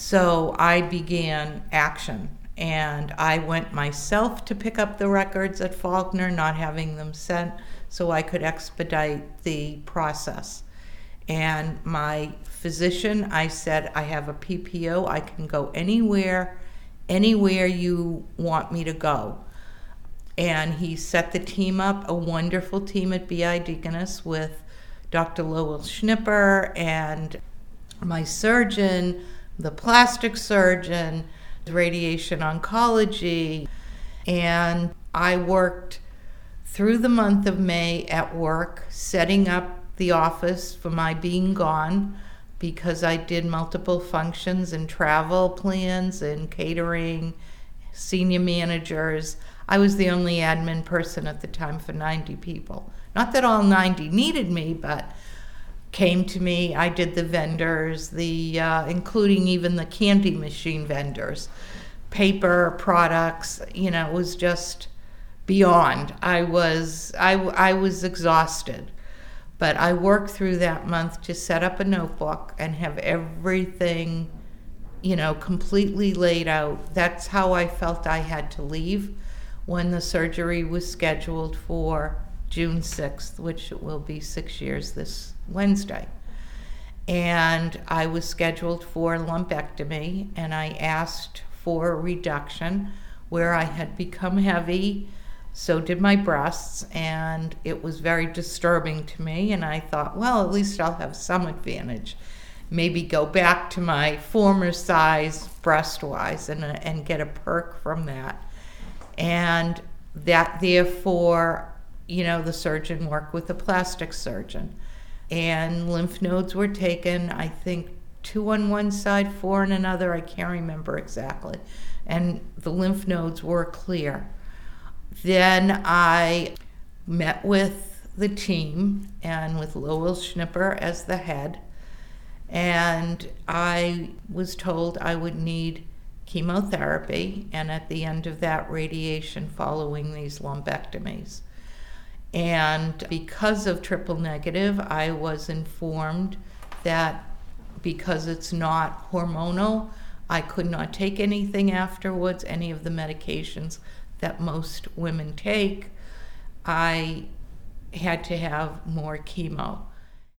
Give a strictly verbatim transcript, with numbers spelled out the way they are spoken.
So I began action, and I went myself to pick up the records at Faulkner, not having them sent, so I could expedite the process. And my physician, I said, I have a P P O, I can go anywhere, anywhere you want me to go. And he set the team up, a wonderful team at B I Deaconess with Doctor Lowell Schnipper and my surgeon, the plastic surgeon, radiation oncology. And I worked through the month of May at work, setting up the office for my being gone, because I did multiple functions and travel plans and catering, senior managers. I was the only admin person at the time for ninety people. Not that all ninety needed me, but came to me. I did the vendors, the uh, including even the candy machine vendors, paper products. You know, it was just beyond. I was I I was exhausted. But I worked through that month to set up a notebook and have everything, you know, completely laid out. That's how I felt I had to leave when the surgery was scheduled for June sixth, which will be six years this Wednesday. And I was scheduled for lumpectomy, and I asked for a reduction where I had become heavy. So did my breasts, and it was very disturbing to me, and I thought, well, at least I'll have some advantage. Maybe go back to my former size breast-wise and, and get a perk from that. And that, therefore, you know, the surgeon worked with a plastic surgeon. And lymph nodes were taken, I think, two on one side, four on another, I can't remember exactly. And the lymph nodes were clear. Then I met with the team and with Lowell Schnipper as the head, and I was told I would need chemotherapy and at the end of that radiation following these lumpectomies. And because of triple negative, I was informed that because it's not hormonal, I could not take anything afterwards, any of the medications that most women take. I had to have more chemo.